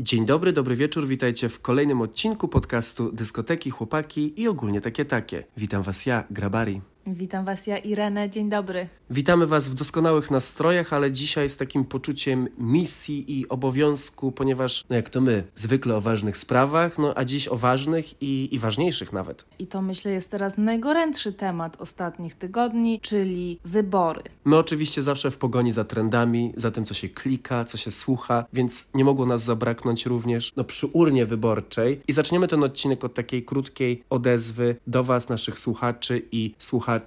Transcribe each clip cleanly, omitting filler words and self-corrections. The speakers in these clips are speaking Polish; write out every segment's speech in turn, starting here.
Dzień dobry, dobry wieczór, witajcie w kolejnym odcinku podcastu Dyskoteki Chłopaki i Ogólnie Takie Takie. Witam Was ja, Grabari. Witam Was ja, Irenę. Dzień dobry. Witamy Was w doskonałych nastrojach, ale dzisiaj z takim poczuciem misji i obowiązku, ponieważ jak to my, zwykle o ważnych sprawach, a dziś o ważnych i ważniejszych nawet. I to myślę jest teraz najgorętszy temat ostatnich tygodni, czyli wybory. My oczywiście zawsze w pogoni za trendami, za tym co się klika, co się słucha, więc nie mogło nas zabraknąć również przy urnie wyborczej. I zaczniemy ten odcinek od takiej krótkiej odezwy do Was, naszych słuchaczy i słuchaczy.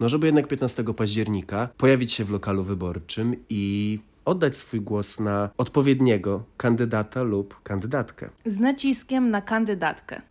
Żeby jednak 15 października pojawić się w lokalu wyborczym i oddać swój głos na odpowiedniego kandydata lub kandydatkę. Z naciskiem na kandydatkę.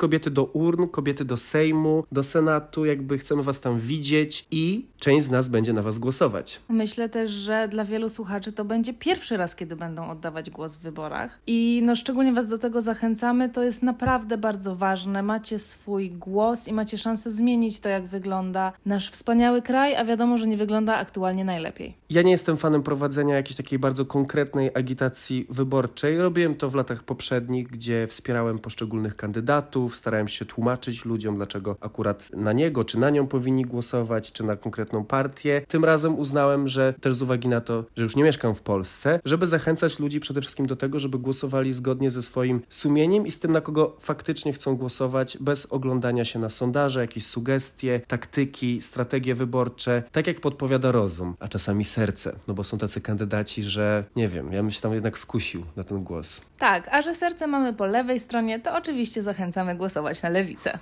Kobiety do urn, kobiety do Sejmu, do Senatu, chcemy Was tam widzieć i część z nas będzie na Was głosować. Myślę też, że dla wielu słuchaczy to będzie pierwszy raz, kiedy będą oddawać głos w wyborach i szczególnie Was do tego zachęcamy, to jest naprawdę bardzo ważne, macie swój głos i macie szansę zmienić to, jak wygląda nasz wspaniały kraj, a wiadomo, że nie wygląda aktualnie najlepiej. Ja nie jestem fanem prowadzenia jakiejś takiej bardzo konkretnej agitacji wyborczej. Robiłem to w latach poprzednich, gdzie wspierałem poszczególnych kandydatów, starałem się tłumaczyć ludziom, dlaczego akurat na niego, czy na nią powinni głosować, czy na konkretną partię. Tym razem uznałem, że też z uwagi na to, że już nie mieszkam w Polsce, żeby zachęcać ludzi przede wszystkim do tego, żeby głosowali zgodnie ze swoim sumieniem i z tym, na kogo faktycznie chcą głosować, bez oglądania się na sondaże, jakieś sugestie, taktyki, strategie wyborcze, tak jak podpowiada rozum, a czasami serce, bo są tacy kandydaci, że nie wiem, ja bym się tam jednak skusił na ten głos. Tak, a że serce mamy po lewej stronie, to oczywiście zachęcamy głosować na lewicę.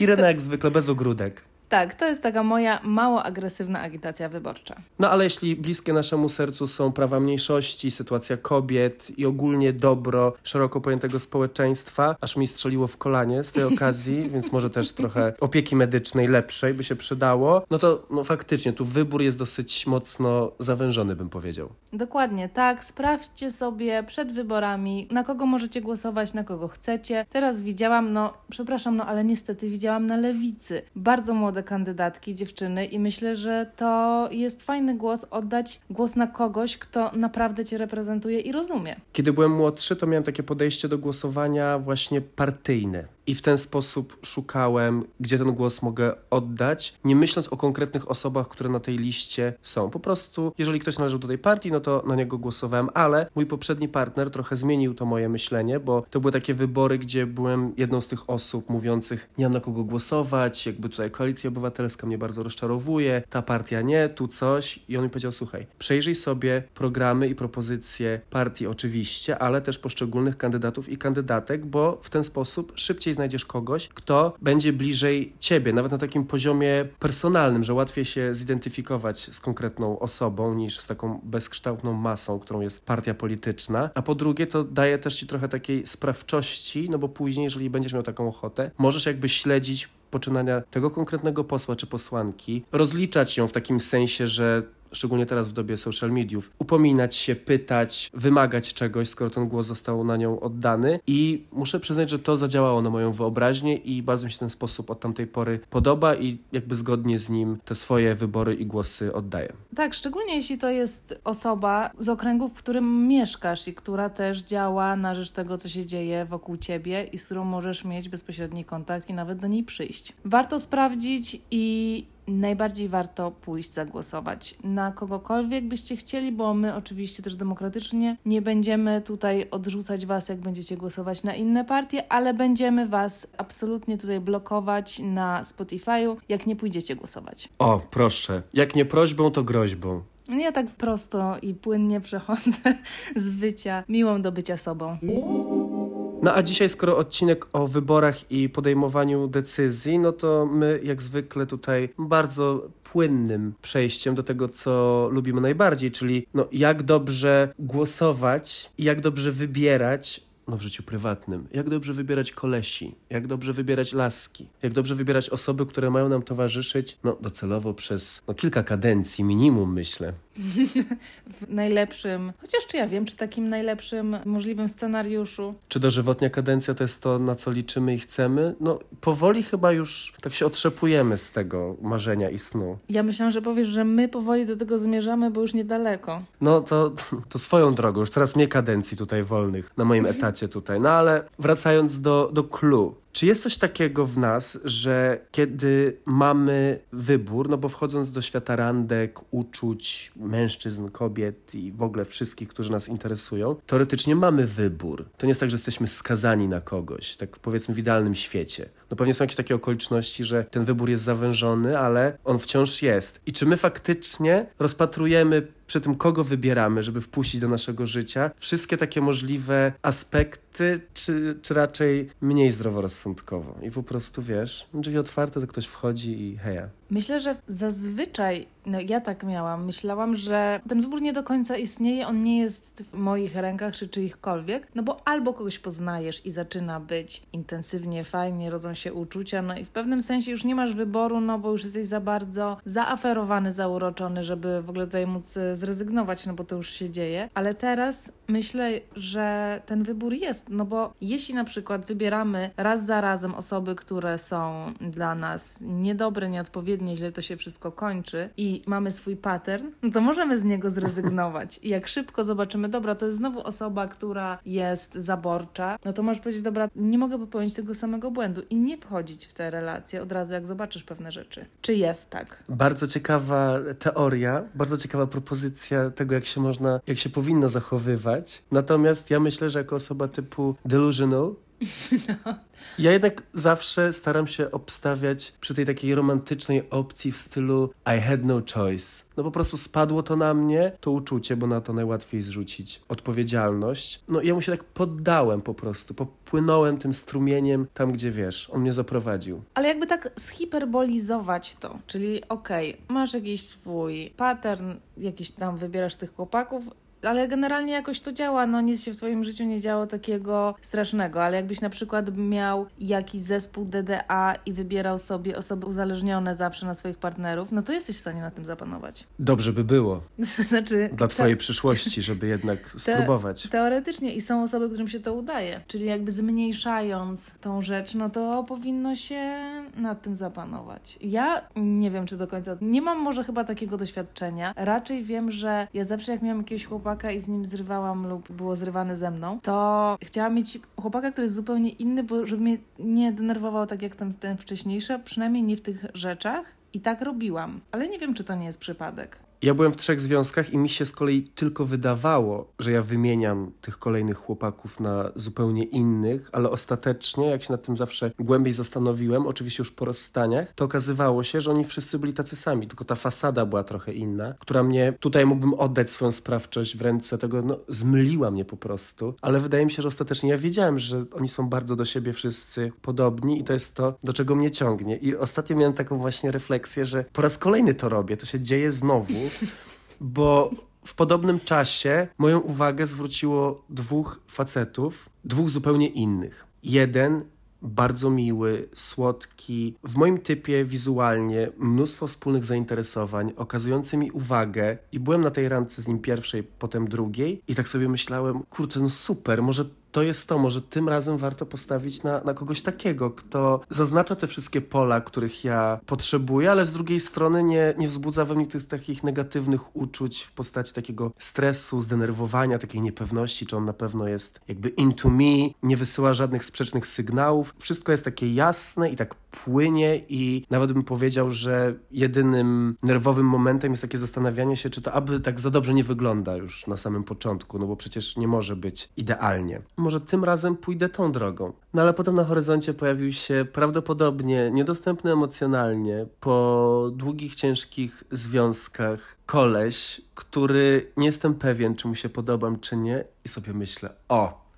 Irena jak zwykle bez ogródek. Tak, to jest taka moja mało agresywna agitacja wyborcza. Ale jeśli bliskie naszemu sercu są prawa mniejszości, sytuacja kobiet i ogólnie dobro szeroko pojętego społeczeństwa, aż mi strzeliło w kolanie z tej okazji, więc może też trochę opieki medycznej lepszej by się przydało, to faktycznie tu wybór jest dosyć mocno zawężony, bym powiedział. Dokładnie tak, sprawdźcie sobie przed wyborami, na kogo możecie głosować, na kogo chcecie. Teraz widziałam, ale niestety widziałam na lewicy bardzo młode kandydatki, dziewczyny i myślę, że to jest fajny głos oddać głos na kogoś, kto naprawdę Cię reprezentuje i rozumie. Kiedy byłem młodszy, to miałem takie podejście do głosowania właśnie partyjne. I w ten sposób szukałem, gdzie ten głos mogę oddać, nie myśląc o konkretnych osobach, które na tej liście są. Po prostu, jeżeli ktoś należał do tej partii, to na niego głosowałem, ale mój poprzedni partner trochę zmienił to moje myślenie, bo to były takie wybory, gdzie byłem jedną z tych osób mówiących, nie mam na kogo głosować, tutaj Koalicja Obywatelska mnie bardzo rozczarowuje, ta partia nie, tu coś. I on mi powiedział, słuchaj, przejrzyj sobie programy i propozycje partii oczywiście, ale też poszczególnych kandydatów i kandydatek, bo w ten sposób szybciej znajdziesz kogoś, kto będzie bliżej Ciebie, nawet na takim poziomie personalnym, że łatwiej się zidentyfikować z konkretną osobą niż z taką bezkształtną masą, którą jest partia polityczna. A po drugie, to daje też Ci trochę takiej sprawczości, bo później, jeżeli będziesz miał taką ochotę, możesz śledzić poczynania tego konkretnego posła czy posłanki, rozliczać ją w takim sensie, że szczególnie teraz w dobie social mediów, upominać się, pytać, wymagać czegoś, skoro ten głos został na nią oddany i muszę przyznać, że to zadziałało na moją wyobraźnię i bardzo mi się ten sposób od tamtej pory podoba i zgodnie z nim te swoje wybory i głosy oddaję. Tak, szczególnie jeśli to jest osoba z okręgu, w którym mieszkasz i która też działa na rzecz tego, co się dzieje wokół Ciebie i z którą możesz mieć bezpośredni kontakt i nawet do niej przyjść. Warto sprawdzić i najbardziej warto pójść zagłosować na kogokolwiek byście chcieli, bo my oczywiście też demokratycznie nie będziemy tutaj odrzucać Was, jak będziecie głosować na inne partie, ale będziemy Was absolutnie tutaj blokować na Spotify'u, jak nie pójdziecie głosować. O, proszę. Jak nie prośbą, to groźbą. Ja tak prosto i płynnie przechodzę z bycia miłą do bycia sobą. A dzisiaj, skoro odcinek o wyborach i podejmowaniu decyzji, to my jak zwykle tutaj bardzo płynnym przejściem do tego, co lubimy najbardziej, czyli jak dobrze głosować i jak dobrze wybierać w życiu prywatnym. Jak dobrze wybierać kolesi, jak dobrze wybierać laski, jak dobrze wybierać osoby, które mają nam towarzyszyć, docelowo przez kilka kadencji minimum, myślę. w najlepszym, chociaż czy ja wiem, czy takim najlepszym możliwym scenariuszu. Czy dożywotnia kadencja to jest to, na co liczymy i chcemy? No powoli chyba już tak się otrzepujemy z tego marzenia i snu. Ja myślałam, że powiesz, że my powoli do tego zmierzamy, bo już niedaleko. No to swoją drogą, już teraz mniej kadencji tutaj wolnych na moim etacie tutaj. No ale wracając do clue. Czy jest coś takiego w nas, że kiedy mamy wybór, no bo wchodząc do świata randek, uczuć, mężczyzn, kobiet i w ogóle wszystkich, którzy nas interesują, teoretycznie mamy wybór. To nie jest tak, że jesteśmy skazani na kogoś, tak powiedzmy w idealnym świecie. No pewnie są jakieś takie okoliczności, że ten wybór jest zawężony, ale on wciąż jest. I czy my faktycznie rozpatrujemy przy tym, kogo wybieramy, żeby wpuścić do naszego życia, wszystkie takie możliwe aspekty, czy raczej mniej zdroworozsądkowo? I po prostu, wiesz, drzwi otwarte, to ktoś wchodzi i heja. Myślę, że zazwyczaj, no ja tak miałam, myślałam, że ten wybór nie do końca istnieje, on nie jest w moich rękach czy czyichkolwiek, no bo albo kogoś poznajesz i zaczyna być intensywnie, fajnie, rodzą się uczucia, no i w pewnym sensie już nie masz wyboru, no bo już jesteś za bardzo zaaferowany, zauroczony, żeby w ogóle tutaj móc zrezygnować, no bo to już się dzieje, ale teraz myślę, że ten wybór jest, no bo jeśli na przykład wybieramy raz za razem osoby, które są dla nas niedobre, nieodpowiednie, źle to się wszystko kończy i mamy swój pattern, no to możemy z niego zrezygnować. I jak szybko zobaczymy, dobra, to jest znowu osoba, która jest zaborcza, no to możesz powiedzieć, dobra, nie mogę popełnić tego samego błędu i nie wchodzić w te relacje od razu, jak zobaczysz pewne rzeczy. Czy jest tak? Bardzo ciekawa teoria, bardzo ciekawa propozycja tego, jak się powinno zachowywać. Natomiast ja myślę, że jako osoba typu delusional, no. Ja jednak zawsze staram się obstawiać przy tej takiej romantycznej opcji w stylu I had no choice. No po prostu spadło to na mnie, to uczucie, bo na to najłatwiej zrzucić odpowiedzialność. No i ja mu się tak poddałem po prostu, popłynąłem tym strumieniem tam, gdzie wiesz, on mnie zaprowadził. Ale jakby tak zhiperbolizować to, czyli okej, masz jakiś swój pattern, jakiś tam wybierasz tych chłopaków, ale generalnie jakoś to działa, no nic się w twoim życiu nie działo takiego strasznego, ale jakbyś na przykład miał jakiś zespół DDA i wybierał sobie osoby uzależnione zawsze na swoich partnerów, no to jesteś w stanie na tym zapanować. Dobrze by było. Znaczy, dla twojej przyszłości, żeby jednak spróbować. Teoretycznie i są osoby, którym się to udaje, czyli jakby zmniejszając tą rzecz, no to powinno się nad tym zapanować. Ja nie wiem, czy do końca, nie mam może chyba takiego doświadczenia, raczej wiem, że ja zawsze jak miałam jakiegoś chłopaka, i z nim zrywałam lub było zrywane ze mną, to chciałam mieć chłopaka, który jest zupełnie inny, bo żeby mnie nie denerwował tak jak ten wcześniejszy, przynajmniej nie w tych rzeczach i tak robiłam. Ale nie wiem, czy to nie jest przypadek. Ja byłem w 3 związkach i mi się z kolei tylko wydawało, że ja wymieniam tych kolejnych chłopaków na zupełnie innych, ale ostatecznie, jak się nad tym zawsze głębiej zastanowiłem, oczywiście już po rozstaniach, to okazywało się, że oni wszyscy byli tacy sami, tylko ta fasada była trochę inna, która mnie, tutaj mógłbym oddać swoją sprawczość w ręce tego, no zmyliła mnie po prostu, ale wydaje mi się, że ostatecznie ja wiedziałem, że oni są bardzo do siebie wszyscy podobni i to jest to, do czego mnie ciągnie. I ostatnio miałem taką właśnie refleksję, że po raz kolejny to robię, to się dzieje znowu, bo w podobnym czasie moją uwagę zwróciło 2 facetów, 2 zupełnie innych. Jeden bardzo miły, słodki, w moim typie wizualnie, mnóstwo wspólnych zainteresowań, okazujący mi uwagę i byłem na tej randce z nim pierwszej, potem drugiej i tak sobie myślałem, kurczę, no super, może może tym razem warto postawić na kogoś takiego, kto zaznacza te wszystkie pola, których ja potrzebuję, ale z drugiej strony nie wzbudza we mnie tych takich negatywnych uczuć w postaci takiego stresu, zdenerwowania, takiej niepewności, czy on na pewno jest jakby into me, nie wysyła żadnych sprzecznych sygnałów. Wszystko jest takie jasne i tak płynie i nawet bym powiedział, że jedynym nerwowym momentem jest takie zastanawianie się, czy to aby tak za dobrze nie wygląda już na samym początku, no bo przecież nie może być idealnie. Może tym razem pójdę tą drogą. No ale potem na horyzoncie pojawił się prawdopodobnie niedostępny emocjonalnie po długich, ciężkich związkach koleś, który nie jestem pewien, czy mu się podobam, czy nie i sobie myślę, o,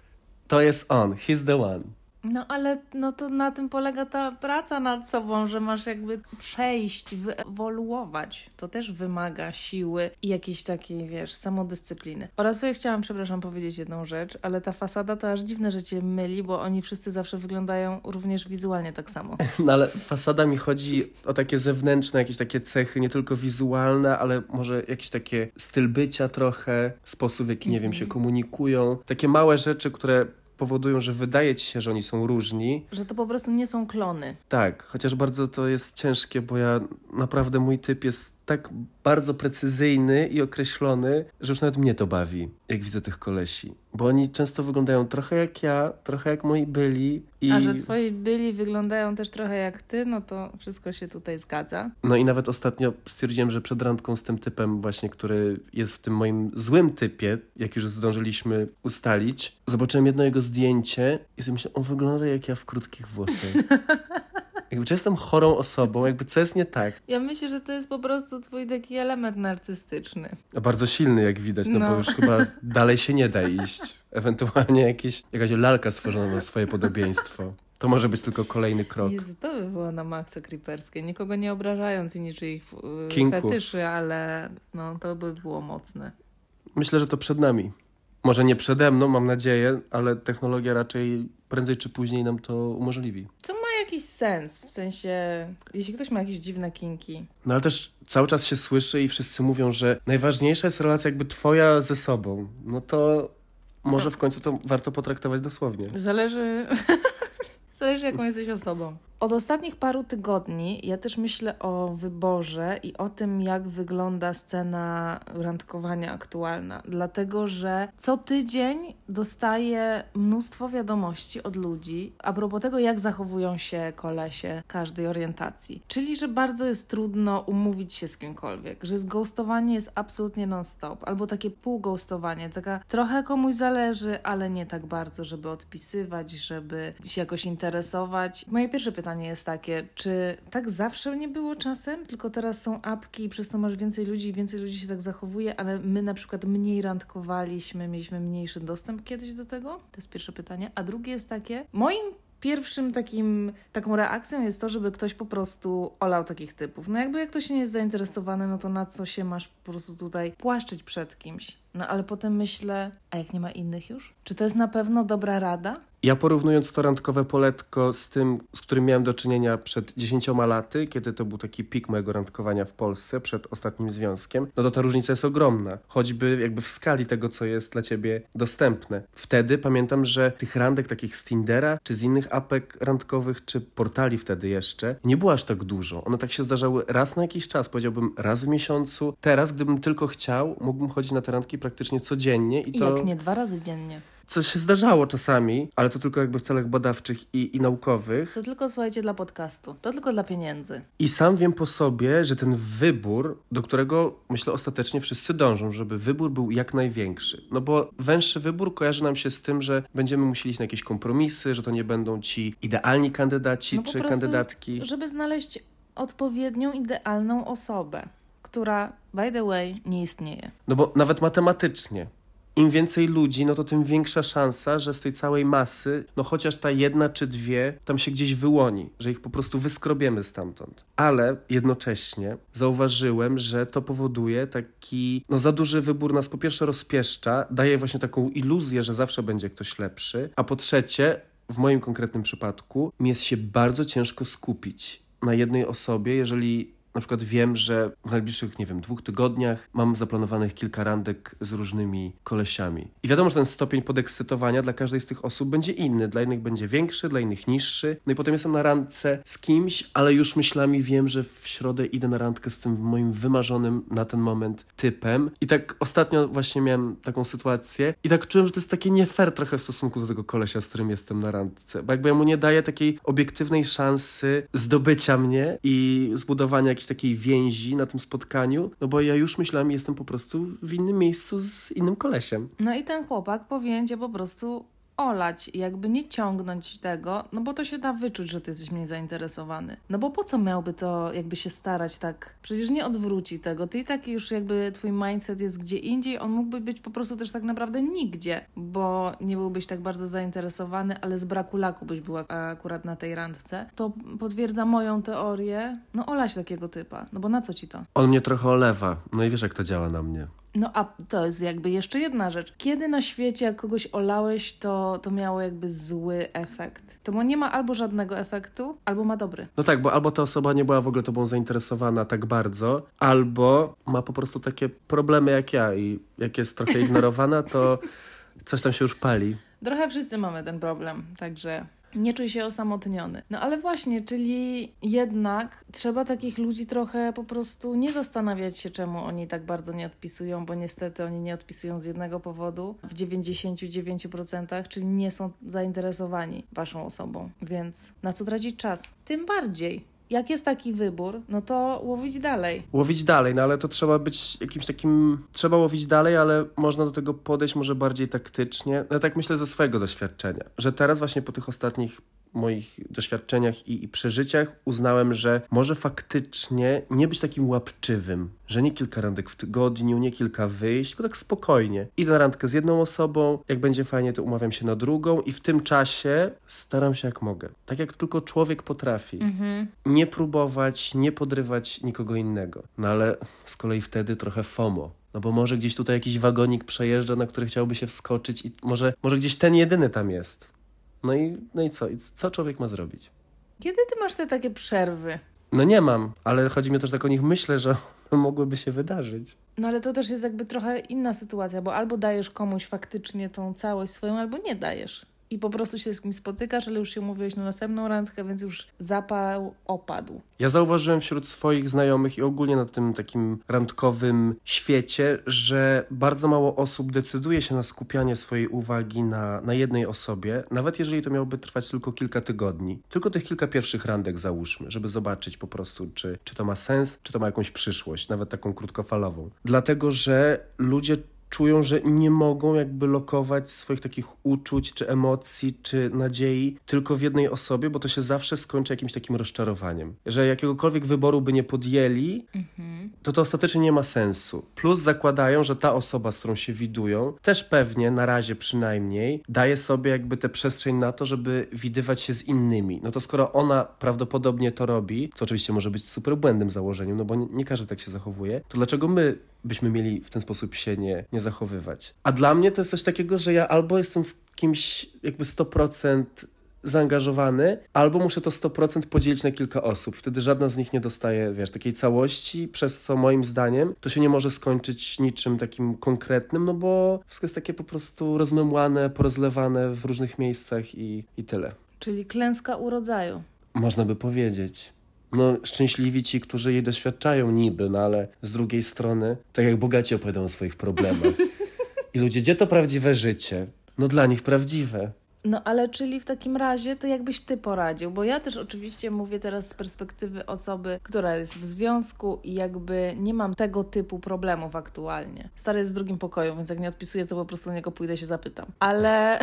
to jest on, he's the one. No ale no to na tym polega ta praca nad sobą, że masz jakby przejść, wyewoluować. To też wymaga siły i jakiejś takiej, wiesz, samodyscypliny. Oraz ja chciałam, przepraszam, powiedzieć jedną rzecz, ale ta fasada to aż dziwne, że cię myli, bo oni wszyscy zawsze wyglądają również wizualnie tak samo. No ale fasada mi chodzi o takie zewnętrzne, jakieś takie cechy, nie tylko wizualne, ale może jakiś takie styl bycia trochę, sposób, w jaki, nie wiem, się komunikują. Takie małe rzeczy, które powodują, że wydaje ci się, że oni są różni. Że to po prostu nie są klony. Tak, chociaż bardzo to jest ciężkie, bo ja naprawdę mój typ jest tak bardzo precyzyjny i określony, że już nawet mnie to bawi, jak widzę tych kolesi. Bo oni często wyglądają trochę jak ja, trochę jak moi byli. A że twoi byli wyglądają też trochę jak ty, no to wszystko się tutaj zgadza. No i nawet ostatnio stwierdziłem, że przed randką z tym typem właśnie, który jest w tym moim złym typie, jak już zdążyliśmy ustalić, zobaczyłem jedno jego zdjęcie i sobie myślałem, on wygląda jak ja w krótkich włosach. Jakby, czy jestem chorą osobą, jakby co jest nie tak? Ja myślę, że to jest po prostu twój taki element narcystyczny. Bardzo silny, jak widać, no bo już chyba dalej się nie da iść. Ewentualnie jakaś lalka stworzona na swoje podobieństwo. To może być tylko kolejny krok. Jezu, to by było na maksa creeperskie. Nikogo nie obrażając i niczyich fetyszy, ale no, to by było mocne. Myślę, że to przed nami. Może nie przede mną, mam nadzieję, ale technologia raczej prędzej czy później nam to umożliwi. Co ma jakiś sens, w sensie, jeśli ktoś ma jakieś dziwne kinki. No ale też cały czas się słyszy i wszyscy mówią, że najważniejsza jest relacja jakby twoja ze sobą. No to może w końcu to warto potraktować dosłownie. Zależy, jaką jesteś osobą. Od ostatnich paru tygodni ja też myślę o wyborze i o tym, jak wygląda scena randkowania aktualna. Dlatego, że co tydzień dostaję mnóstwo wiadomości od ludzi a propos tego, jak zachowują się kolesie każdej orientacji. Czyli, że bardzo jest trudno umówić się z kimkolwiek, że zghostowanie jest absolutnie non-stop, albo takie półghostowanie, taka trochę komuś zależy, ale nie tak bardzo, żeby odpisywać, żeby się jakoś interesować. Moje pierwsze pytanie jest takie, czy tak zawsze nie było czasem, tylko teraz są apki i przez to masz więcej ludzi i więcej ludzi się tak zachowuje, ale my na przykład mniej randkowaliśmy, mieliśmy mniejszy dostęp kiedyś do tego? To jest pierwsze pytanie. A drugie jest takie, Pierwszym taką reakcją jest to, żeby ktoś po prostu olał takich typów. No jakby jak ktoś nie jest zainteresowany, no to na co się masz po prostu tutaj płaszczyć przed kimś? No ale potem myślę, a jak nie ma innych już? Czy to jest na pewno dobra rada? Ja porównując to randkowe poletko z tym, z którym miałem do czynienia przed 10 laty, kiedy to był taki pik mojego randkowania w Polsce przed ostatnim związkiem, no to ta różnica jest ogromna. Choćby jakby w skali tego, co jest dla ciebie dostępne. Wtedy pamiętam, że tych randek takich z Tindera, czy z innych apek randkowych, czy portali wtedy jeszcze, nie było aż tak dużo. One tak się zdarzały raz na jakiś czas, powiedziałbym raz w miesiącu. Teraz, gdybym tylko chciał, mógłbym chodzić na te randki praktycznie codziennie. I to... Jak nie 2 razy dziennie. Co się zdarzało czasami, ale to tylko jakby w celach badawczych i naukowych. To tylko, słuchajcie, dla podcastu. To tylko dla pieniędzy. I sam wiem po sobie, że ten wybór, do którego myślę ostatecznie wszyscy dążą, żeby wybór był jak największy. No bo węższy wybór kojarzy nam się z tym, że będziemy musieli iść na jakieś kompromisy, że to nie będą ci idealni kandydaci czy kandydatki. Żeby znaleźć odpowiednią, idealną osobę, która, by the way, nie istnieje. No bo nawet matematycznie. Im więcej ludzi, no to tym większa szansa, że z tej całej masy, no chociaż ta jedna czy dwie, tam się gdzieś wyłoni, że ich po prostu wyskrobiemy stamtąd. Ale jednocześnie zauważyłem, że to powoduje taki, no za duży wybór nas po pierwsze rozpieszcza, daje właśnie taką iluzję, że zawsze będzie ktoś lepszy, a po trzecie, w moim konkretnym przypadku, mi jest się bardzo ciężko skupić na jednej osobie, jeżeli... Na przykład wiem, że w najbliższych, 2 tygodniach mam zaplanowanych kilka randek z różnymi kolesiami. I wiadomo, że ten stopień podekscytowania dla każdej z tych osób będzie inny. Dla innych będzie większy, dla innych niższy. No i potem jestem na randce z kimś, ale już myślami wiem, że w środę idę na randkę z tym moim wymarzonym na ten moment typem. I tak ostatnio właśnie miałem taką sytuację i tak czułem, że to jest takie nie fair trochę w stosunku do tego kolesia, z którym jestem na randce. Bo jakby ja mu nie daję takiej obiektywnej szansy zdobycia mnie i zbudowania jakiejś takiej więzi na tym spotkaniu, no bo ja już myślałam, jestem po prostu w innym miejscu z innym kolesiem. No i ten chłopak powinien cię po prostu olać, jakby nie ciągnąć tego, no bo to się da wyczuć, że ty jesteś mniej zainteresowany. No bo po co miałby to jakby się starać tak? Przecież nie odwróci tego. Ty i tak już jakby twój mindset jest gdzie indziej, on mógłby być po prostu też tak naprawdę nigdzie, bo nie byłbyś tak bardzo zainteresowany, ale z braku laku byś była akurat na tej randce. To potwierdza moją teorię, no olać takiego typa, no bo na co ci to? On mnie trochę olewa, no i wiesz jak to działa na mnie. No a to jest jakby jeszcze jedna rzecz. Kiedy na świecie jak kogoś olałeś, to miało jakby zły efekt. To nie ma albo żadnego efektu, albo ma dobry. No tak, bo albo ta osoba nie była w ogóle tobą zainteresowana tak bardzo, albo ma po prostu takie problemy jak ja i jak jest trochę ignorowana, to coś tam się już pali. Trochę wszyscy mamy ten problem, także... Nie czuj się osamotniony. No ale właśnie, czyli jednak trzeba takich ludzi trochę po prostu nie zastanawiać się, czemu oni tak bardzo nie odpisują, bo niestety oni nie odpisują z jednego powodu w 99%, czyli nie są zainteresowani waszą osobą. Więc na co tracić czas? Tym bardziej, jak jest taki wybór, no to łowić dalej. Łowić dalej, no ale to trzeba być jakimś takim... Trzeba łowić dalej, ale można do tego podejść może bardziej taktycznie. No tak myślę ze swojego doświadczenia, że teraz właśnie po tych ostatnich moich doświadczeniach i przeżyciach uznałem, że może faktycznie nie być takim łapczywym, że nie kilka randek w tygodniu, nie kilka wyjść, tylko tak spokojnie. Idę na randkę z jedną osobą, jak będzie fajnie, to umawiam się na drugą i w tym czasie staram się jak mogę. Tak jak tylko człowiek potrafi. Mhm. Nie próbować, nie podrywać nikogo innego. No ale z kolei wtedy trochę FOMO. No bo może gdzieś tutaj jakiś wagonik przejeżdża, na który chciałby się wskoczyć i może gdzieś ten jedyny tam jest. No i co? I co człowiek ma zrobić? Kiedy ty masz te takie przerwy? No nie mam, ale chodzi mi o to, że tak o nich myślę, że mogłyby się wydarzyć. No ale to też jest jakby trochę inna sytuacja, bo albo dajesz komuś faktycznie tą całość swoją, albo nie dajesz. I po prostu się z kim spotykasz, ale już się umówiłeś na następną randkę, więc już zapał opadł. Ja zauważyłem wśród swoich znajomych i ogólnie na tym takim randkowym świecie, że bardzo mało osób decyduje się na skupianie swojej uwagi na jednej osobie, nawet jeżeli to miałoby trwać tylko kilka tygodni. Tylko tych kilka pierwszych randek załóżmy, żeby zobaczyć po prostu, czy to ma sens, czy to ma jakąś przyszłość, nawet taką krótkofalową. Dlatego, że ludzie czują, że nie mogą jakby lokować swoich takich uczuć, czy emocji, czy nadziei tylko w jednej osobie, bo to się zawsze skończy jakimś takim rozczarowaniem. Że jakiegokolwiek wyboru by nie podjęli, to ostatecznie nie ma sensu. Plus zakładają, że ta osoba, z którą się widują, też pewnie, na razie przynajmniej, daje sobie jakby tę przestrzeń na to, żeby widywać się z innymi. No to skoro ona prawdopodobnie to robi, co oczywiście może być super błędnym założeniem, no bo nie każdy tak się zachowuje, to dlaczego my byśmy mieli w ten sposób się nie zachowywać. A dla mnie to jest coś takiego, że ja albo jestem w kimś jakby 100% zaangażowany, albo muszę to 100% podzielić na kilka osób. Wtedy żadna z nich nie dostaje, wiesz, takiej całości, przez co moim zdaniem to się nie może skończyć niczym takim konkretnym, no bo wszystko jest takie po prostu rozmemłane, porozlewane w różnych miejscach i tyle. Czyli klęska urodzaju. Można by powiedzieć. No szczęśliwi ci, którzy jej doświadczają niby, no ale z drugiej strony, tak jak bogaci opowiadają o swoich problemach. I ludzie, gdzie to prawdziwe życie? No dla nich prawdziwe. No ale czyli w takim razie to jakbyś ty poradził, bo ja też oczywiście mówię teraz z perspektywy osoby, która jest w związku i jakby nie mam tego typu problemów aktualnie. Stary jest w drugim pokoju, więc jak nie odpisuję, to po prostu do niego pójdę i się zapytam. Ale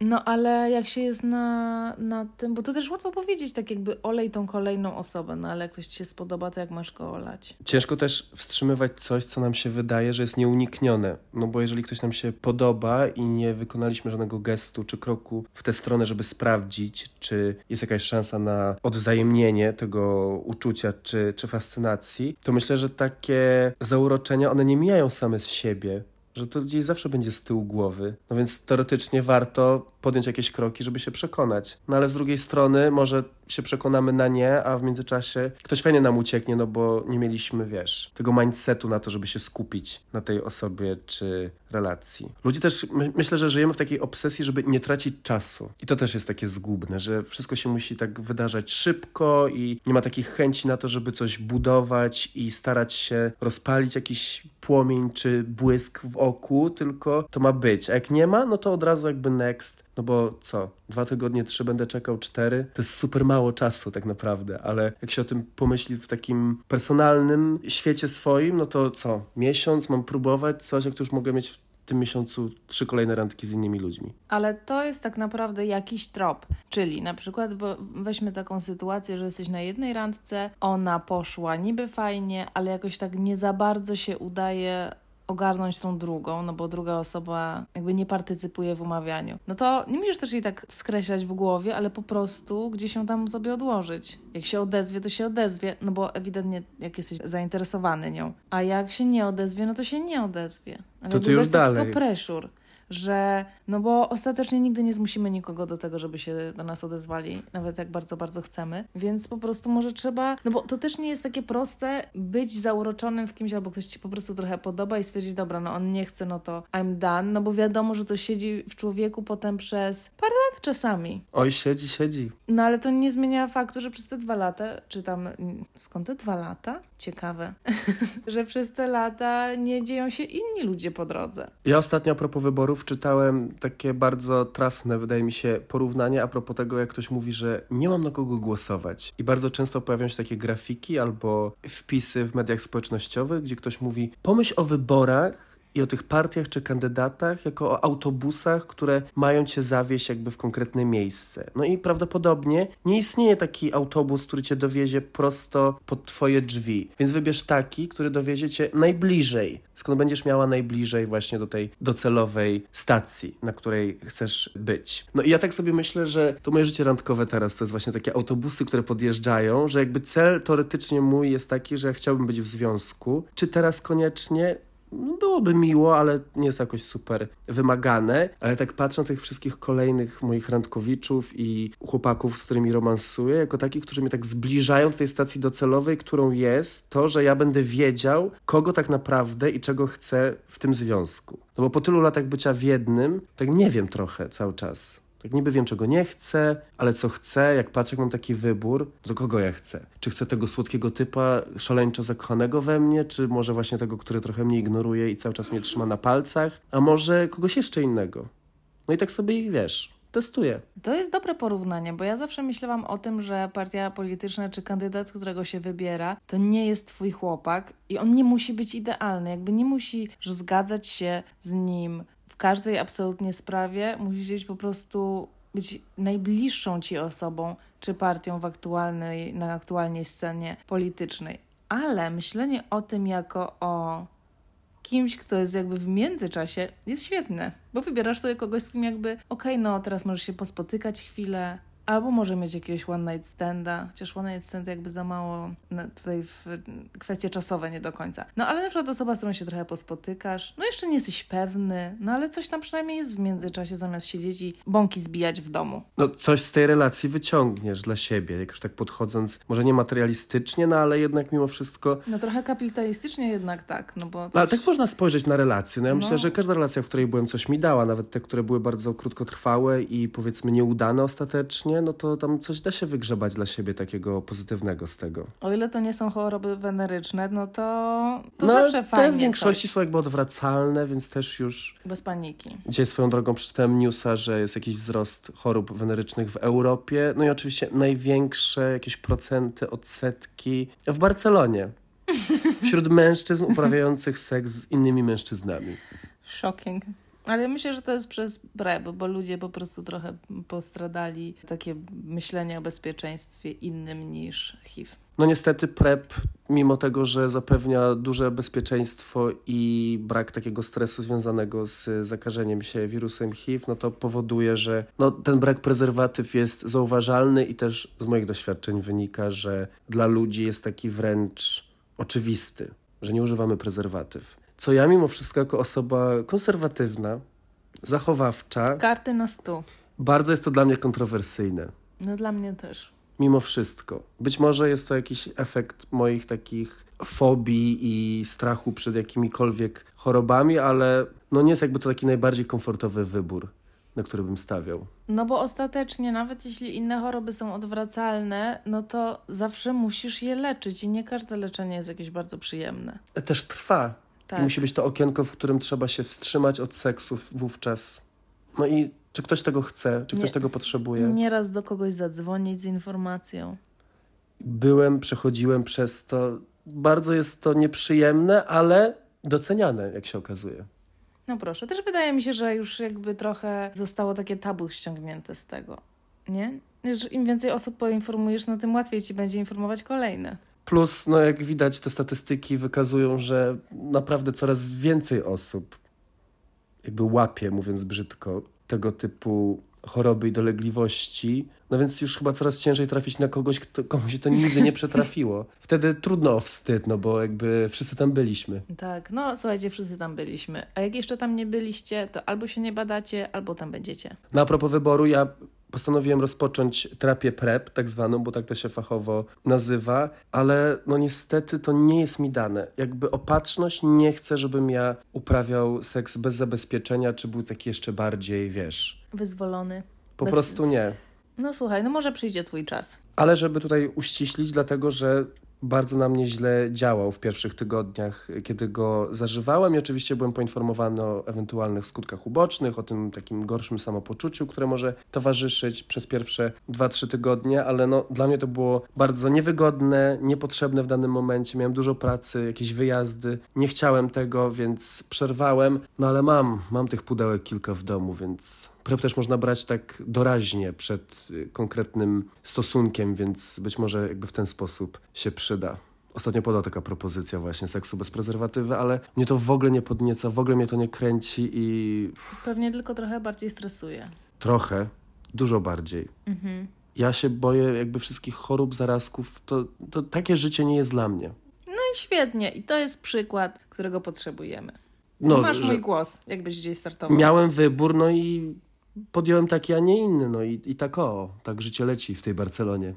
no ale jak się jest na tym, bo to też łatwo powiedzieć, tak jakby olej tą kolejną osobę, no ale jak ktoś ci się spodoba, to jak masz go olać? Ciężko też wstrzymywać coś, co nam się wydaje, że jest nieuniknione, no bo jeżeli ktoś nam się podoba i nie wykonaliśmy żadnego gestu czy kroku w tę stronę, żeby sprawdzić, czy jest jakaś szansa na odwzajemnienie tego uczucia czy fascynacji, to myślę, że takie zauroczenia, one nie mijają same z siebie, że to gdzieś zawsze będzie z tyłu głowy. No więc teoretycznie warto podjąć jakieś kroki, żeby się przekonać. No ale z drugiej strony może się przekonamy na nie, a w międzyczasie ktoś fajnie nam ucieknie, no bo nie mieliśmy, wiesz, tego mindsetu na to, żeby się skupić na tej osobie czy relacji. Ludzie też, myślę, że żyjemy w takiej obsesji, żeby nie tracić czasu. I to też jest takie zgubne, że wszystko się musi tak wydarzać szybko i nie ma takich chęci na to, żeby coś budować i starać się rozpalić jakiś płomień czy błysk w oku, tylko to ma być. A jak nie ma, no to od razu jakby next. No bo co? 2 tygodnie, 3 będę czekał, 4? To jest super mało czasu tak naprawdę, ale jak się o tym pomyśli w takim personalnym świecie swoim, no to co? Miesiąc mam próbować coś, jak to już mogę mieć w tym miesiącu 3 kolejne randki z innymi ludźmi. Ale to jest tak naprawdę jakiś trop. Czyli na przykład bo weźmy taką sytuację, że jesteś na jednej randce, ona poszła niby fajnie, ale jakoś tak nie za bardzo się udaje ogarnąć tą drugą, no bo druga osoba jakby nie partycypuje w umawianiu. No to nie musisz też jej tak skreślać w głowie, ale po prostu gdzieś ją tam sobie odłożyć. Jak się odezwie, to się odezwie, no bo ewidentnie jak jesteś zainteresowany nią. A jak się nie odezwie, no to się nie odezwie. Ale to ty już dalej. Tylko pressure, że no bo ostatecznie nigdy nie zmusimy nikogo do tego, żeby się do nas odezwali, nawet jak bardzo, bardzo chcemy, więc po prostu może trzeba, no bo to też nie jest takie proste być zauroczonym w kimś, albo ktoś ci po prostu trochę podoba i stwierdzić, dobra, no on nie chce, no to I'm done, no bo wiadomo, że to siedzi w człowieku potem przez parę lat czasami. Oj, siedzi. No ale to nie zmienia faktu, że przez te 2 lata, czy tam, skąd te 2 lata? Ciekawe, że przez te lata nie dzieją się inni ludzie po drodze. Ja ostatnio a propos wyboru czytałem takie bardzo trafne, wydaje mi się, porównanie a propos tego, jak ktoś mówi, że nie mam na kogo głosować. I bardzo często pojawiają się takie grafiki albo wpisy w mediach społecznościowych, gdzie ktoś mówi, pomyśl o wyborach, i o tych partiach czy kandydatach, jako o autobusach, które mają cię zawieźć jakby w konkretne miejsce. No i prawdopodobnie nie istnieje taki autobus, który cię dowiezie prosto pod twoje drzwi. Więc wybierz taki, który dowiezie cię najbliżej, skąd będziesz miała najbliżej właśnie do tej docelowej stacji, na której chcesz być. No i ja tak sobie myślę, że to moje życie randkowe teraz to jest właśnie takie autobusy, które podjeżdżają, że jakby cel teoretycznie mój jest taki, że ja chciałbym być w związku. Czy teraz koniecznie? No byłoby miło, ale nie jest jakoś super wymagane, ale tak patrzę na tych wszystkich kolejnych moich randkowiczów i chłopaków, z którymi romansuję, jako takich, którzy mnie tak zbliżają do tej stacji docelowej, którą jest to, że ja będę wiedział, kogo tak naprawdę i czego chcę w tym związku. No bo po tylu latach bycia w jednym, tak nie wiem trochę cały czas. Tak niby wiem, czego nie chcę, ale co chcę, jak patrzę, jak mam taki wybór, to kogo ja chcę? Czy chcę tego słodkiego typa, szaleńczo zakochanego we mnie, czy może właśnie tego, który trochę mnie ignoruje i cały czas mnie trzyma na palcach, a może kogoś jeszcze innego? No i tak sobie ich, wiesz, testuję. To jest dobre porównanie, bo ja zawsze myślałam o tym, że partia polityczna czy kandydat, którego się wybiera, to nie jest twój chłopak i on nie musi być idealny, jakby nie musisz zgadzać się z nim w każdej absolutnie sprawie, musisz być po prostu najbliższą ci osobą czy partią w aktualnej scenie politycznej. Ale myślenie o tym jako o kimś, kto jest jakby w międzyczasie, jest świetne, bo wybierasz sobie kogoś, z kim jakby no teraz możesz się pospotykać chwilę, albo może mieć jakiegoś one night standa, chociaż one night stand jakby za mało tutaj w kwestie czasowe nie do końca. No ale na przykład osoba, z którą się trochę pospotykasz, no jeszcze nie jesteś pewny, no ale coś tam przynajmniej jest w międzyczasie, zamiast siedzieć i bąki zbijać w domu. No coś z tej relacji wyciągniesz dla siebie, jak już tak podchodząc, może nie materialistycznie, no ale jednak mimo wszystko... No trochę kapitalistycznie jednak tak, no bo... Coś... No, ale tak można spojrzeć na relacje. No ja myślę, że każda relacja, w której byłem, coś mi dała, nawet te, które były bardzo krótkotrwałe i powiedzmy nieudane ostatecznie, no to tam coś da się wygrzebać dla siebie takiego pozytywnego z tego. O ile to nie są choroby weneryczne, no to zawsze fajnie. Te w większości są jakby odwracalne, więc też już... Bez paniki. Dzisiaj swoją drogą przeczytałem newsa, że jest jakiś wzrost chorób wenerycznych w Europie. No i oczywiście największe jakieś procenty, odsetki w Barcelonie. Wśród mężczyzn uprawiających seks z innymi mężczyznami. Shocking. Ale myślę, że to jest przez prep, bo ludzie po prostu trochę postradali takie myślenie o bezpieczeństwie innym niż HIV. No niestety PrEP, mimo tego, że zapewnia duże bezpieczeństwo i brak takiego stresu związanego z zakażeniem się wirusem HIV, no to powoduje, że ten brak prezerwatyw jest zauważalny i też z moich doświadczeń wynika, że dla ludzi jest taki wręcz oczywisty, że nie używamy prezerwatyw. Co ja mimo wszystko jako osoba konserwatywna, zachowawcza... Karty na stół. Bardzo jest to dla mnie kontrowersyjne. No dla mnie też. Mimo wszystko. Być może jest to jakiś efekt moich takich fobii i strachu przed jakimikolwiek chorobami, ale nie jest jakby to taki najbardziej komfortowy wybór, na który bym stawiał. No bo ostatecznie, nawet jeśli inne choroby są odwracalne, no to zawsze musisz je leczyć i nie każde leczenie jest jakieś bardzo przyjemne. Też trwa. Tak. I musi być to okienko, w którym trzeba się wstrzymać od seksu wówczas. No i czy ktoś tego chce, czy ktoś tego potrzebuje? Nieraz do kogoś zadzwonić z informacją. Przechodziłem przez to. Bardzo jest to nieprzyjemne, ale doceniane, jak się okazuje. No proszę, też wydaje mi się, że już jakby trochę zostało takie tabu ściągnięte z tego, nie? Że im więcej osób poinformujesz, no tym łatwiej ci będzie informować kolejne. Plus, no jak widać, te statystyki wykazują, że naprawdę coraz więcej osób jakby łapie, mówiąc brzydko, tego typu choroby i dolegliwości. No więc już chyba coraz ciężej trafić na kogoś, komu się to nigdy nie przetrafiło. Wtedy trudno o wstyd, no bo jakby wszyscy tam byliśmy. Tak, no słuchajcie, wszyscy tam byliśmy. A jak jeszcze tam nie byliście, to albo się nie badacie, albo tam będziecie. No a propos wyboru, ja postanowiłem rozpocząć terapię PrEP, tak zwaną, bo tak to się fachowo nazywa, ale no niestety to nie jest mi dane. Jakby opatrzność nie chce, żebym ja uprawiał seks bez zabezpieczenia, czy był taki jeszcze bardziej, wiesz... Wyzwolony. Po prostu nie. No słuchaj, no może przyjdzie twój czas. Ale żeby tutaj uściślić, dlatego że bardzo na mnie źle działał w pierwszych tygodniach, kiedy go zażywałem i oczywiście byłem poinformowany o ewentualnych skutkach ubocznych, o tym takim gorszym samopoczuciu, które może towarzyszyć przez pierwsze 2-3 tygodnie, ale no, dla mnie to było bardzo niewygodne, niepotrzebne w danym momencie, miałem dużo pracy, jakieś wyjazdy, nie chciałem tego, więc przerwałem, no ale mam tych pudełek kilka w domu, więc... PrEP też można brać tak doraźnie przed konkretnym stosunkiem, więc być może jakby w ten sposób się przyda. Ostatnio podała taka propozycja właśnie seksu bez prezerwatywy, ale mnie to w ogóle nie podnieca, w ogóle mnie to nie kręci i... Pewnie tylko trochę bardziej stresuje. Trochę, dużo bardziej. Mhm. Ja się boję jakby wszystkich chorób, zarazków, to takie życie nie jest dla mnie. No i świetnie, i to jest przykład, którego potrzebujemy. No, masz mój głos, jakbyś gdzieś startował. Miałem wybór, no i... Podjąłem taki, a nie inny, no i tak życie leci w tej Barcelonie.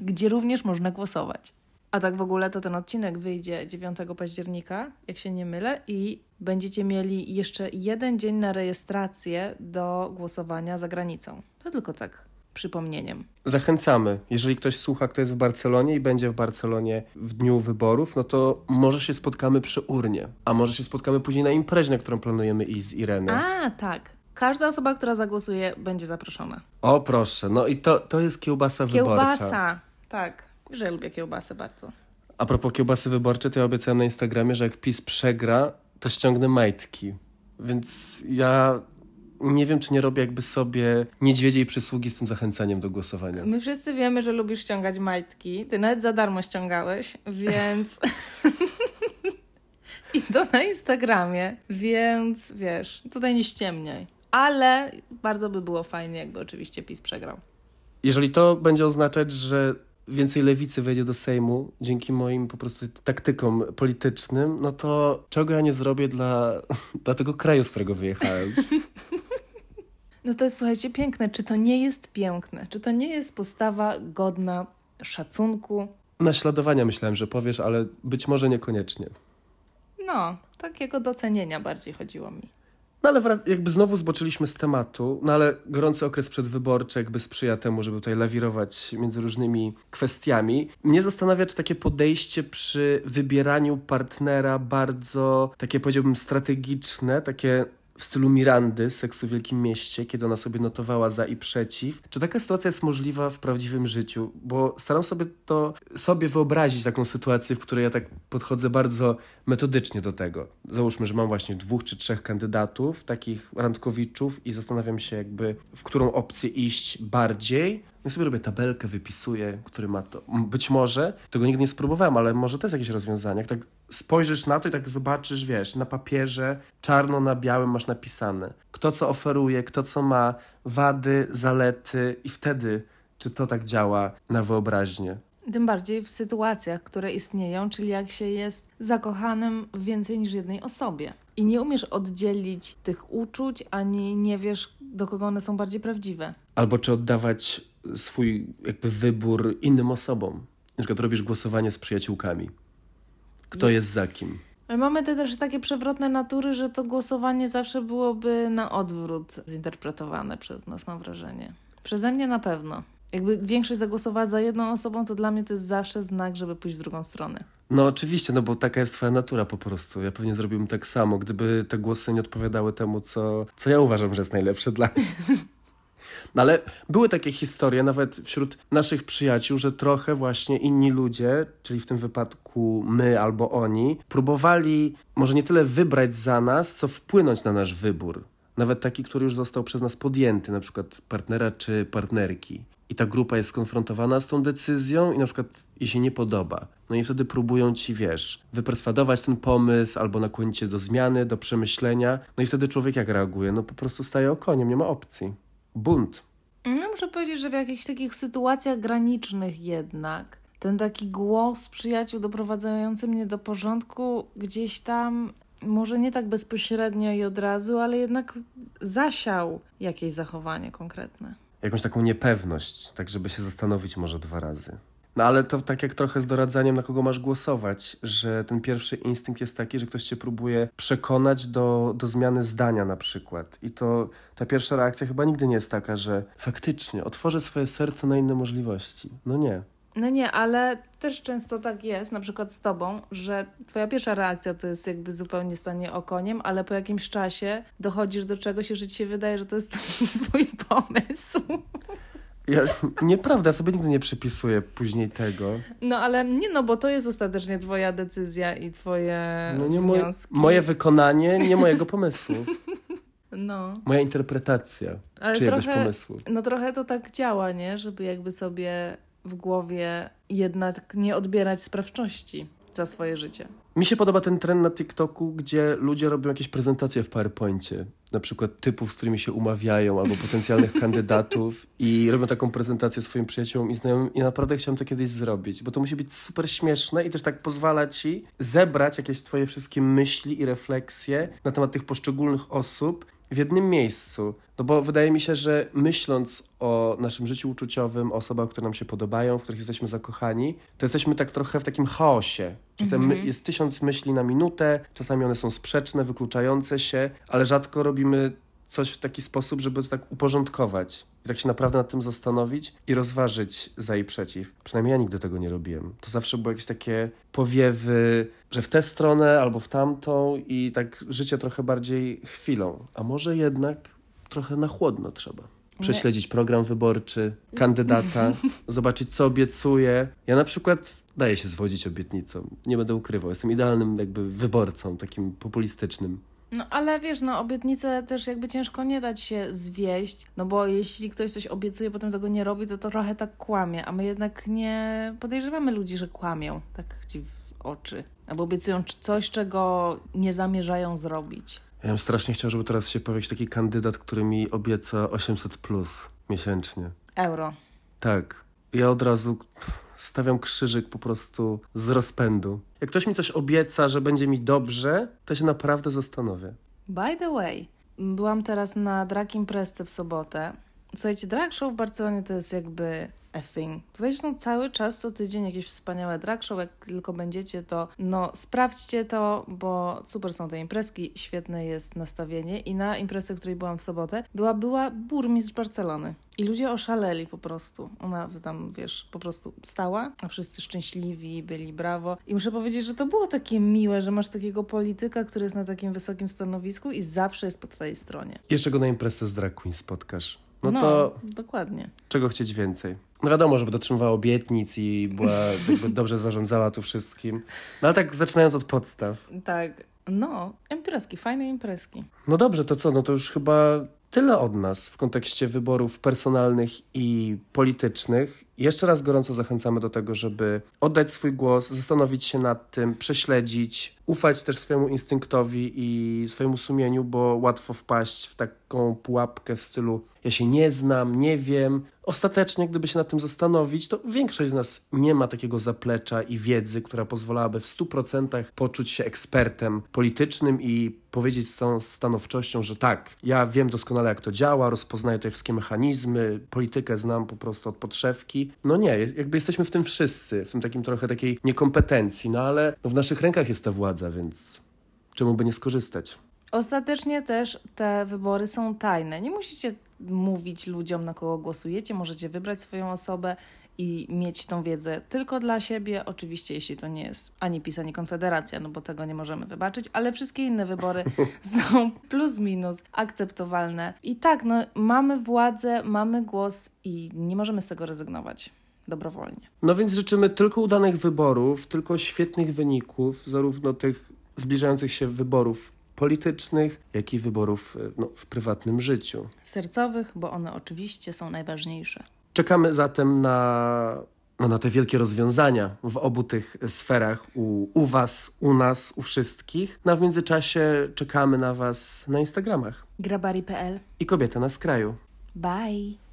Gdzie również można głosować. A tak w ogóle to ten odcinek wyjdzie 9 października, jak się nie mylę, i będziecie mieli jeszcze jeden dzień na rejestrację do głosowania za granicą. To tylko tak przypomnieniem. Zachęcamy. Jeżeli ktoś słucha, kto jest w Barcelonie i będzie w Barcelonie w dniu wyborów, no to może się spotkamy przy urnie, a może się spotkamy później na imprezie, na którą planujemy iść z Ireną. A, tak. Każda osoba, która zagłosuje, będzie zaproszona. O proszę, no i to jest kiełbasa wyborcza. Tak. Że ja lubię kiełbasę bardzo. A propos kiełbasy wyborczej, to ja obiecałem na Instagramie, że jak PiS przegra, to ściągnę majtki. Więc ja nie wiem, czy nie robię jakby sobie niedźwiedziej przysługi z tym zachęcaniem do głosowania. My wszyscy wiemy, że lubisz ściągać majtki. Ty nawet za darmo ściągałeś, więc... I to na Instagramie. Więc wiesz, tutaj nie ściemniaj. Ale bardzo by było fajnie, jakby oczywiście PiS przegrał. Jeżeli to będzie oznaczać, że więcej lewicy wejdzie do Sejmu dzięki moim po prostu taktykom politycznym, no to czego ja nie zrobię dla tego kraju, z którego wyjechałem? No to jest, słuchajcie, piękne. Czy to nie jest piękne? Czy to nie jest postawa godna szacunku? Naśladowania myślałem, że powiesz, ale być może niekoniecznie. No, takiego docenienia bardziej chodziło mi. No ale jakby znowu zboczyliśmy z tematu, no ale gorący okres przedwyborczy jakby sprzyja temu, żeby tutaj lawirować między różnymi kwestiami. Mnie zastanawia, czy takie podejście przy wybieraniu partnera bardzo takie, powiedziałbym, strategiczne, takie w stylu Mirandy z Seksu w Wielkim Mieście, kiedy ona sobie notowała za i przeciw. Czy taka sytuacja jest możliwa w prawdziwym życiu? Bo staram sobie wyobrazić taką sytuację, w której ja tak podchodzę bardzo metodycznie do tego. Załóżmy, że mam właśnie 2 czy 3 kandydatów, takich randkowiczów, i zastanawiam się jakby, w którą opcję iść bardziej. Ja sobie robię tabelkę, wypisuję, który ma to. Być może, tego nigdy nie spróbowałem, ale może to jest jakieś rozwiązanie. Jak tak spojrzysz na to i tak zobaczysz, wiesz, na papierze, czarno na białym masz napisane. Kto co oferuje, kto co ma, wady, zalety, i wtedy, czy to tak działa na wyobraźnię. Tym bardziej w sytuacjach, które istnieją, czyli jak się jest zakochanym w więcej niż jednej osobie. I nie umiesz oddzielić tych uczuć, ani nie wiesz, do kogo one są bardziej prawdziwe. Albo czy oddawać swój jakby wybór innym osobom. Na przykład robisz głosowanie z przyjaciółkami. Kto jest za kim? Ale mamy te też takie przewrotne natury, że to głosowanie zawsze byłoby na odwrót zinterpretowane przez nas, mam wrażenie. Przeze mnie na pewno. Jakby większość zagłosowała za jedną osobą, to dla mnie to jest zawsze znak, żeby pójść w drugą stronę. No oczywiście, no bo taka jest twoja natura po prostu. Ja pewnie zrobiłbym tak samo, gdyby te głosy nie odpowiadały temu, co ja uważam, że jest najlepsze dla mnie. No ale były takie historie nawet wśród naszych przyjaciół, że trochę właśnie inni ludzie, czyli w tym wypadku my albo oni, próbowali może nie tyle wybrać za nas, co wpłynąć na nasz wybór. Nawet taki, który już został przez nas podjęty, na przykład partnera czy partnerki. I ta grupa jest skonfrontowana z tą decyzją i na przykład jej się nie podoba. No i wtedy próbują ci, wyperswadować ten pomysł albo nakłonić cię do zmiany, do przemyślenia. No i wtedy człowiek jak reaguje? No po prostu staje okoniem, nie ma opcji. Bunt. No muszę powiedzieć, że w jakichś takich sytuacjach granicznych jednak ten taki głos przyjaciół doprowadzający mnie do porządku gdzieś tam, może nie tak bezpośrednio i od razu, ale jednak zasiał jakieś zachowanie konkretne. Jakąś taką niepewność, tak żeby się zastanowić może 2 razy. No ale to tak jak trochę z doradzaniem, na kogo masz głosować, że ten pierwszy instynkt jest taki, że ktoś cię próbuje przekonać do zmiany zdania na przykład. I to ta pierwsza reakcja chyba nigdy nie jest taka, że faktycznie otworzę swoje serce na inne możliwości. No nie. No nie, ale też często tak jest, na przykład z tobą, że twoja pierwsza reakcja to jest jakby zupełnie stanie okoniem, ale po jakimś czasie dochodzisz do czegoś i że ci się wydaje, że to jest twój pomysł. Nieprawda, sobie nigdy nie przypisuję później tego. No ale nie, no bo to jest ostatecznie twoja decyzja i twoje wnioski. Moje wykonanie, nie mojego pomysłu. No. Moja interpretacja czyjegoś pomysłu. No trochę to tak działa, nie? Żeby jakby sobie w głowie jednak nie odbierać sprawczości za swoje życie. Mi się podoba ten trend na TikToku, gdzie ludzie robią jakieś prezentacje w PowerPoincie. Na przykład typów, z którymi się umawiają, albo potencjalnych kandydatów i robią taką prezentację swoim przyjaciołom i znajomym. I naprawdę chciałem to kiedyś zrobić, bo to musi być super śmieszne i też tak pozwala ci zebrać jakieś twoje wszystkie myśli i refleksje na temat tych poszczególnych osób w jednym miejscu. No bo wydaje mi się, że myśląc o naszym życiu uczuciowym, o osobach, które nam się podobają, w których jesteśmy zakochani, to jesteśmy tak trochę w takim chaosie. Czyli jest 1000 myśli na minutę, czasami one są sprzeczne, wykluczające się, ale rzadko robimy coś w taki sposób, żeby to tak uporządkować. I tak się naprawdę nad tym zastanowić i rozważyć za i przeciw. Przynajmniej ja nigdy tego nie robiłem. To zawsze były jakieś takie powiewy, że w tę stronę albo w tamtą i tak życie trochę bardziej chwilą. A może jednak trochę na chłodno trzeba. Prześledzić program wyborczy, kandydata, zobaczyć co obiecuje. Ja na przykład daję się zwodzić obietnicą. Nie będę ukrywał. Jestem idealnym jakby wyborcą, takim populistycznym. No ale wiesz, no obietnice też jakby ciężko nie dać się zwieść, no bo jeśli ktoś coś obiecuje, potem tego nie robi, to trochę tak kłamie, a my jednak nie podejrzewamy ludzi, że kłamią tak ci w oczy, albo obiecują coś, czego nie zamierzają zrobić. Ja bym strasznie chciał, żeby teraz się pojawił taki kandydat, który mi obieca 800 plus miesięcznie. Euro. Tak. Ja od razu stawiam krzyżyk po prostu z rozpędu. Jak ktoś mi coś obieca, że będzie mi dobrze, to się naprawdę zastanowię. By the way, byłam teraz na drag imprezce w sobotę. Słuchajcie, drag show w Barcelonie to jest jakby a thing. Tutaj są cały czas, co tydzień jakieś wspaniałe drag show. Jak tylko będziecie, to sprawdźcie to, bo super są te imprezki, świetne jest nastawienie. I na imprezce, w której byłam w sobotę, była burmistrz Barcelony. I ludzie oszaleli po prostu. Ona tam, po prostu stała, a wszyscy szczęśliwi, byli brawo. I muszę powiedzieć, że to było takie miłe, że masz takiego polityka, który jest na takim wysokim stanowisku i zawsze jest po twojej stronie. Jeszcze go na imprezce z drag queen spotkasz. No to dokładnie. Czego chcieć więcej? No wiadomo, żeby dotrzymywała obietnic i była jakby dobrze zarządzała tu wszystkim. No ale tak zaczynając od podstaw. Tak, imprezki, fajne imprezki. No dobrze, to co? No to już chyba tyle od nas w kontekście wyborów personalnych i politycznych. Jeszcze raz gorąco zachęcamy do tego, żeby oddać swój głos, zastanowić się nad tym, prześledzić, ufać też swojemu instynktowi i swojemu sumieniu, bo łatwo wpaść w taką pułapkę w stylu ja się nie znam, nie wiem. Ostatecznie, gdyby się nad tym zastanowić, to większość z nas nie ma takiego zaplecza i wiedzy, która pozwalałaby w 100% poczuć się ekspertem politycznym i powiedzieć z całą stanowczością, że tak, ja wiem doskonale jak to działa, rozpoznaję te wszystkie mechanizmy, politykę znam po prostu od podszewki. No nie, jakby jesteśmy w tym wszyscy, w tym takim trochę takiej niekompetencji, ale w naszych rękach jest ta władza, więc czemu by nie skorzystać? Ostatecznie też te wybory są tajne. Nie musicie mówić ludziom, na kogo głosujecie. Możecie wybrać swoją osobę i mieć tą wiedzę tylko dla siebie. Oczywiście, jeśli to nie jest ani PiS, ani Konfederacja, no bo tego nie możemy wybaczyć, ale wszystkie inne wybory są plus minus akceptowalne. I tak, no mamy władzę, mamy głos i nie możemy z tego rezygnować. Dobrowolnie. No więc życzymy tylko udanych wyborów, tylko świetnych wyników, zarówno tych zbliżających się wyborów politycznych, jak i wyborów w prywatnym życiu. Sercowych, bo one oczywiście są najważniejsze. Czekamy zatem na te wielkie rozwiązania w obu tych sferach u Was, u nas, u wszystkich. A w międzyczasie czekamy na Was na Instagramach. Grabari.pl i Kobiety na skraju. Bye!